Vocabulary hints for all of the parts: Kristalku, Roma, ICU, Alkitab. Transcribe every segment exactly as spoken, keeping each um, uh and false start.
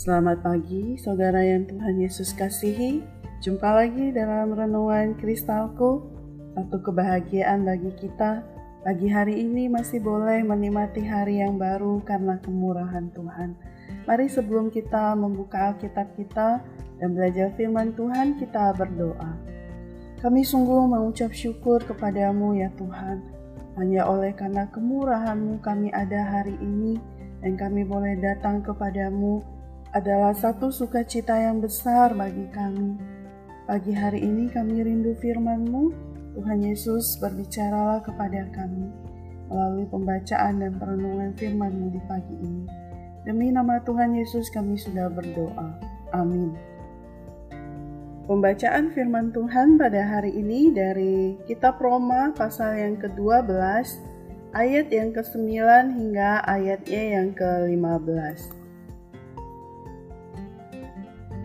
Selamat pagi, saudara yang Tuhan Yesus kasihi. Jumpa lagi dalam renungan Kristalku, satu kebahagiaan bagi kita. Pagi hari ini masih boleh menikmati hari yang baru karena kemurahan Tuhan. Mari sebelum kita membuka Alkitab kita dan belajar firman Tuhan, kita berdoa. Kami sungguh mengucap syukur kepadamu ya Tuhan. Hanya oleh karena kemurahan-Mu kami ada hari ini dan kami boleh datang kepadamu adalah satu sukacita yang besar bagi kami. Pagi hari ini kami rindu firman-Mu. Tuhan Yesus, berbicaralah kepada kami melalui pembacaan dan perenungan firman-Mu di pagi ini. Demi nama Tuhan Yesus kami sudah berdoa. Amin. Pembacaan firman Tuhan pada hari ini dari Kitab Roma pasal yang kedua belas, ayat yang kesembilan hingga ayatnya yang kelima belas.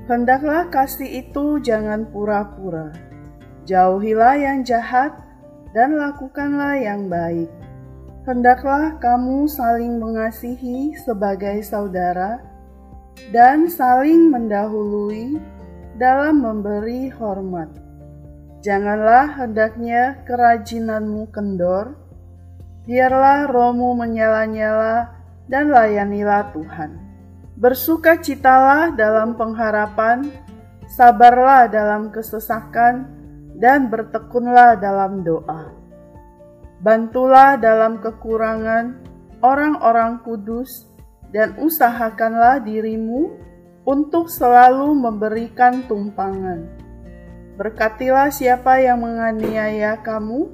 Hendaklah kasih itu jangan pura-pura. Jauhilah yang jahat dan lakukanlah yang baik. Hendaklah kamu saling mengasihi sebagai saudara dan saling mendahului dalam memberi hormat. Janganlah hendaknya kerajinanmu kendor, biarlah rohmu menyala-nyala dan layanilah Tuhan. Bersukacitalah dalam pengharapan, sabarlah dalam kesesakan, dan bertekunlah dalam doa. Bantulah dalam kekurangan orang-orang kudus dan usahakanlah dirimu untuk selalu memberikan tumpangan. Berkatilah siapa yang menganiaya kamu,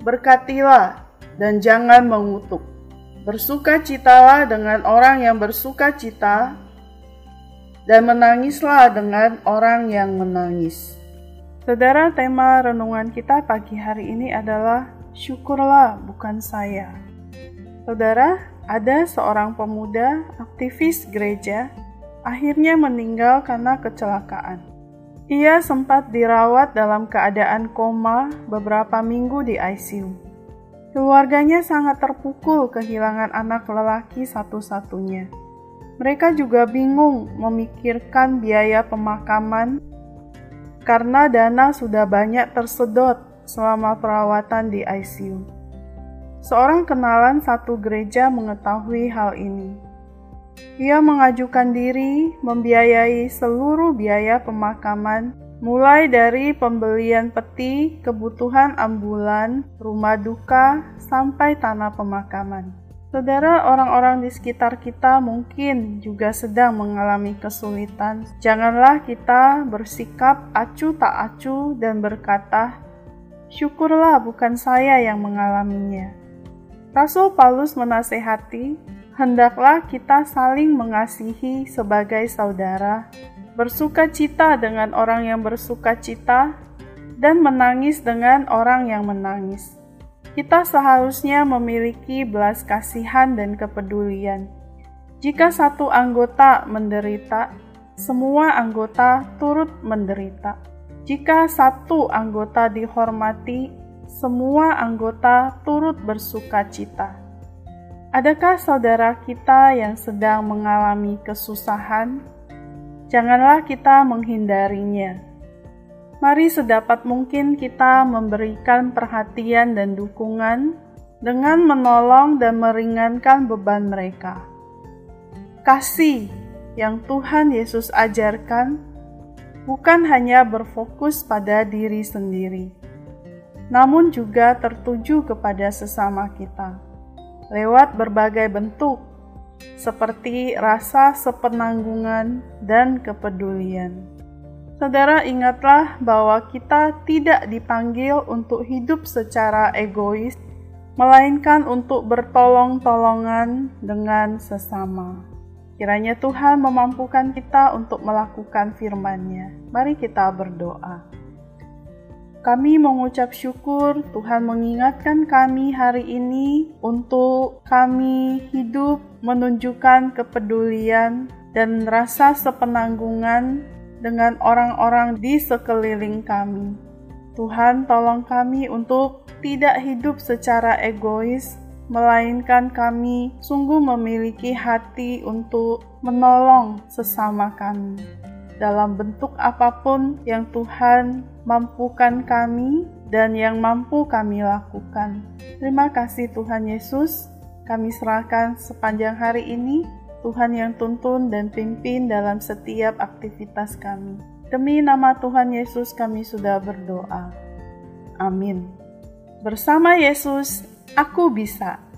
berkatilah dan jangan mengutuk. Bersukacitalah dengan orang yang bersukacita dan menangislah dengan orang yang menangis. Saudara, tema renungan kita pagi hari ini adalah syukurlah bukan saya. Saudara, ada seorang pemuda aktivis gereja akhirnya meninggal karena kecelakaan. Ia sempat dirawat dalam keadaan koma beberapa minggu di I C U. Keluarganya sangat terpukul kehilangan anak lelaki satu-satunya. Mereka juga bingung memikirkan biaya pemakaman karena dana sudah banyak tersedot selama perawatan di I C U. Seorang kenalan satu gereja mengetahui hal ini. Ia mengajukan diri membiayai seluruh biaya pemakaman, mulai dari pembelian peti, kebutuhan ambulan, rumah duka, sampai tanah pemakaman. Saudara, orang-orang di sekitar kita mungkin juga sedang mengalami kesulitan. Janganlah kita bersikap acuh tak acuh dan berkata, syukurlah bukan saya yang mengalaminya. Rasul Paulus menasehati, hendaklah kita saling mengasihi sebagai saudara, bersukacita dengan orang yang bersukacita, dan menangis dengan orang yang menangis. Kita seharusnya memiliki belas kasihan dan kepedulian. Jika satu anggota menderita, semua anggota turut menderita. Jika satu anggota dihormati, semua anggota turut bersukacita. Adakah saudara kita yang sedang mengalami kesusahan? Janganlah kita menghindarinya. Mari sedapat mungkin kita memberikan perhatian dan dukungan dengan menolong dan meringankan beban mereka. Kasih yang Tuhan Yesus ajarkan bukan hanya berfokus pada diri sendiri, namun juga tertuju kepada sesama kita lewat berbagai bentuk seperti rasa sepenanggungan dan kepedulian. Saudara, ingatlah bahwa kita tidak dipanggil untuk hidup secara egois, melainkan untuk bertolong-tolongan dengan sesama. Kiranya Tuhan memampukan kita untuk melakukan firman-Nya. Mari kita berdoa. Kami mengucap syukur Tuhan mengingatkan kami hari ini untuk kami hidup menunjukkan kepedulian dan rasa sepenanggungan dengan orang-orang di sekeliling kami. Tuhan, tolong kami untuk tidak hidup secara egois, melainkan kami sungguh memiliki hati untuk menolong sesama kami. Dalam bentuk apapun yang Tuhan mampukan kami dan yang mampu kami lakukan. Terima kasih Tuhan Yesus, kami serahkan sepanjang hari ini, Tuhan yang tuntun dan pimpin dalam setiap aktivitas kami. Demi nama Tuhan Yesus kami sudah berdoa. Amin. Bersama Yesus, aku bisa.